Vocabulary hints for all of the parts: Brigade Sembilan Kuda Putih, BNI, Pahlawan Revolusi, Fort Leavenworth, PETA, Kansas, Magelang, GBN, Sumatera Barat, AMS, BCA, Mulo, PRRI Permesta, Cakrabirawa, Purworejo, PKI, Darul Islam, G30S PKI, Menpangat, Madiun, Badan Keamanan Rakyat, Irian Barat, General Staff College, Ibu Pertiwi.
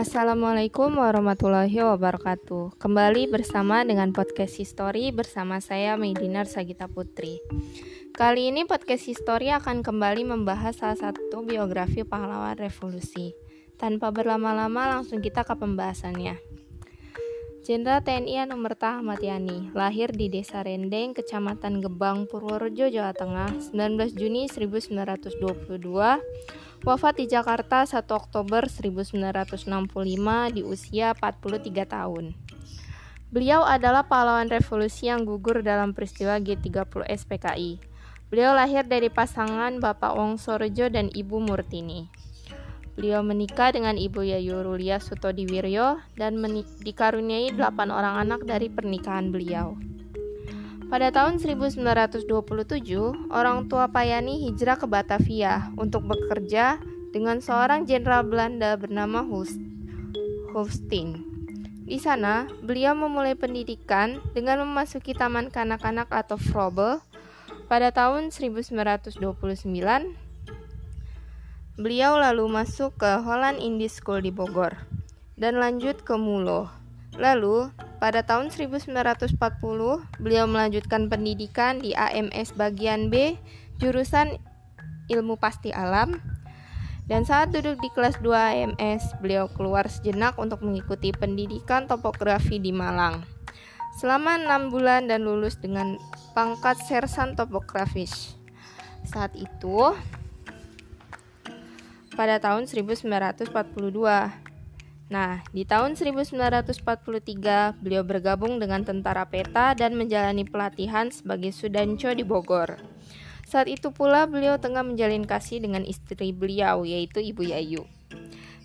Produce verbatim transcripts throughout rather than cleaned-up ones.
Assalamualaikum warahmatullahi wabarakatuh. Kembali bersama dengan podcast History bersama saya Medinar Sagita Putri. Kali ini podcast History akan kembali membahas salah satu biografi pahlawan revolusi. Tanpa berlama-lama langsung kita ke pembahasannya. Jenderal T N I Anumerta Ahmad Yani lahir di Desa Rendeng, Kecamatan Gebang, Purworejo, Jawa Tengah, sembilan belas Juni seribu sembilan ratus dua puluh dua. Wafat di Jakarta satu Oktober seribu sembilan ratus enam puluh lima di usia empat puluh tiga tahun. Beliau adalah pahlawan revolusi yang gugur dalam peristiwa G tiga puluh S P K I. Beliau lahir dari pasangan Bapak Wong Sorjo dan Ibu Murtini. Beliau menikah dengan Ibu Yayu Rulia Sutodiwiryo dan menik- dikaruniai delapan orang anak dari pernikahan beliau. Pada tahun seribu sembilan ratus dua puluh tujuh, orang tua Payani hijrah ke Batavia untuk bekerja dengan seorang jenderal Belanda bernama Hulstin. Di sana, beliau memulai pendidikan dengan memasuki taman kanak-kanak atau Frobel. Pada tahun seribu sembilan ratus dua puluh sembilan, beliau lalu masuk ke Holland Indies School di Bogor dan lanjut ke Mulo. Lalu, pada tahun seribu sembilan ratus empat puluh, beliau melanjutkan pendidikan di A M S bagian B, jurusan Ilmu Pasti Alam. Dan saat duduk di kelas dua A M S, beliau keluar sejenak untuk mengikuti pendidikan topografi di Malang selama enam bulan dan lulus dengan pangkat sersan topografis. Saat itu, pada tahun seribu sembilan ratus empat puluh dua, nah, di tahun seribu sembilan ratus empat puluh tiga, beliau bergabung dengan tentara PETA dan menjalani pelatihan sebagai Sudanco di Bogor. Saat itu pula beliau tengah menjalin kasih dengan istri beliau, yaitu Ibu Yayu.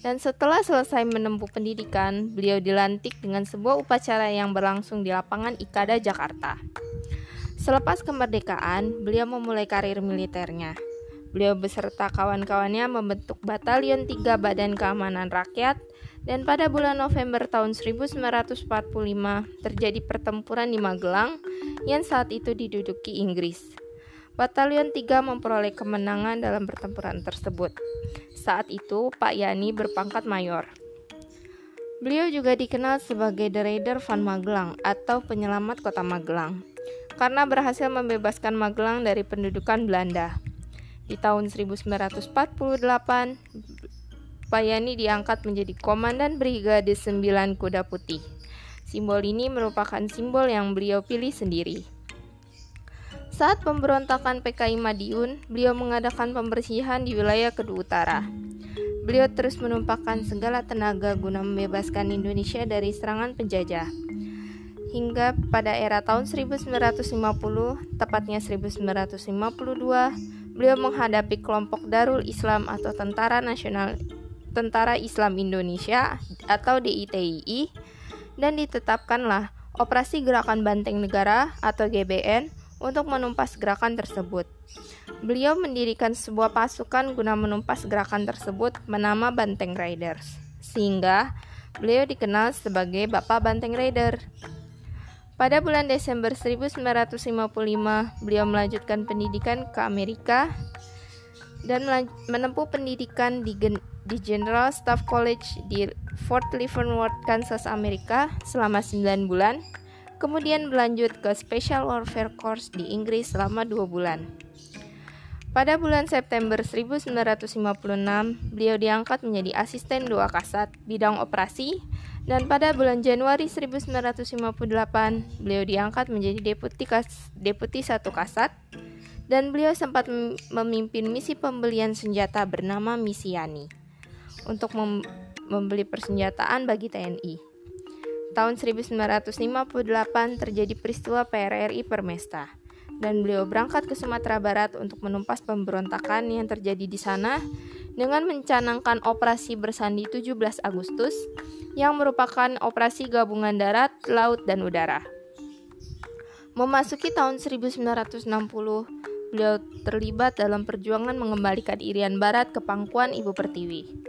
Dan setelah selesai menempuh pendidikan, beliau dilantik dengan sebuah upacara yang berlangsung di lapangan Ikada, Jakarta. Selepas kemerdekaan, beliau memulai karir militernya. Beliau beserta kawan-kawannya membentuk Batalion tiga Badan Keamanan Rakyat. Dan pada bulan November tahun seribu sembilan ratus empat puluh lima terjadi pertempuran di Magelang yang saat itu diduduki Inggris. Batalion tiga memperoleh kemenangan dalam pertempuran tersebut. Saat itu Pak Yani berpangkat mayor. Beliau juga dikenal sebagai The Raider van Magelang atau penyelamat kota Magelang karena berhasil membebaskan Magelang dari pendudukan Belanda. Di tahun seribu sembilan ratus empat puluh delapan, Pak Yani diangkat menjadi Komandan Brigade Sembilan Kuda Putih. Simbol ini merupakan simbol yang beliau pilih sendiri. Saat pemberontakan P K I Madiun, beliau mengadakan pembersihan di wilayah Kedu Utara. Beliau terus menumpahkan segala tenaga guna membebaskan Indonesia dari serangan penjajah. Hingga pada era tahun seribu sembilan ratus lima puluh, tepatnya seribu sembilan ratus lima puluh dua, beliau menghadapi kelompok Darul Islam atau Tentara Nasional Tentara Islam Indonesia atau D I T I dan ditetapkanlah operasi gerakan Banteng Negara atau G B N untuk menumpas gerakan tersebut. Beliau mendirikan sebuah pasukan guna menumpas gerakan tersebut bernama Banteng Riders, sehingga beliau dikenal sebagai Bapak Banteng Rider. Pada bulan Desember seribu sembilan ratus lima puluh lima, beliau melanjutkan pendidikan ke Amerika dan menempuh pendidikan di Gen- di General Staff College di Fort Leavenworth, Kansas, Amerika selama sembilan bulan, kemudian berlanjut ke Special Warfare Course di Inggris selama dua bulan. Pada bulan September seribu sembilan ratus lima puluh enam, beliau diangkat menjadi asisten dua Kasat bidang operasi, dan pada bulan Januari seribu sembilan ratus lima puluh delapan, beliau diangkat menjadi deputi, kas- deputi satu Kasat, dan beliau sempat memimpin misi pembelian senjata bernama Misi Yani untuk mem- membeli persenjataan bagi T N I. Tahun seribu sembilan ratus lima puluh delapan terjadi peristiwa P R R I Permesta dan beliau berangkat ke Sumatera Barat untuk menumpas pemberontakan yang terjadi di sana dengan mencanangkan operasi bersandi tujuh belas Agustus yang merupakan operasi gabungan darat, laut, dan udara. Memasuki tahun seribu sembilan ratus enam puluh, beliau terlibat dalam perjuangan mengembalikan Irian Barat ke pangkuan Ibu Pertiwi.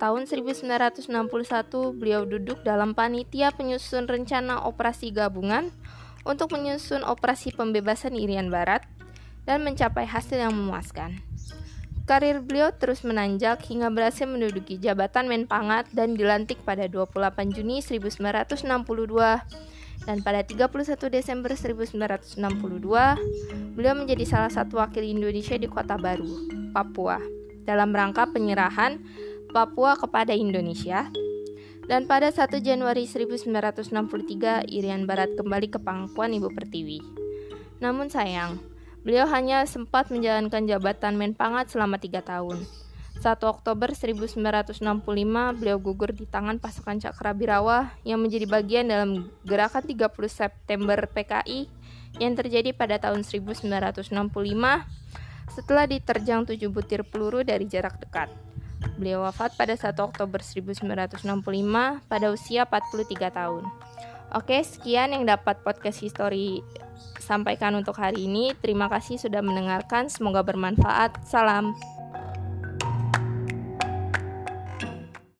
Tahun seribu sembilan ratus enam puluh satu, beliau duduk dalam panitia penyusun rencana operasi gabungan untuk menyusun operasi pembebasan Irian Barat dan mencapai hasil yang memuaskan. Karir beliau terus menanjak hingga berhasil menduduki jabatan Menpangat dan dilantik pada dua puluh delapan Juni seribu sembilan ratus enam puluh dua. Dan pada tiga puluh satu Desember seribu sembilan ratus enam puluh dua, beliau menjadi salah satu wakil Indonesia di Kota Baru, Papua, dalam rangka penyerahan Papua kepada Indonesia. Dan pada satu Januari seribu sembilan ratus enam puluh tiga, Irian Barat kembali ke pangkuan Ibu Pertiwi. Namun sayang, beliau hanya sempat menjalankan jabatan Menpangat selama tiga tahun. satu Oktober seribu sembilan ratus enam puluh lima, beliau gugur di tangan pasukan Cakrabirawa yang menjadi bagian dalam gerakan tiga puluh September P K I yang terjadi pada tahun seribu sembilan ratus enam puluh lima setelah diterjang tujuh butir peluru dari jarak dekat. Beliau wafat pada satu Oktober seribu sembilan ratus enam puluh lima pada usia empat puluh tiga tahun. Oke, sekian yang dapat podcast History sampaikan untuk hari ini. Terima kasih sudah mendengarkan, semoga bermanfaat. Salam.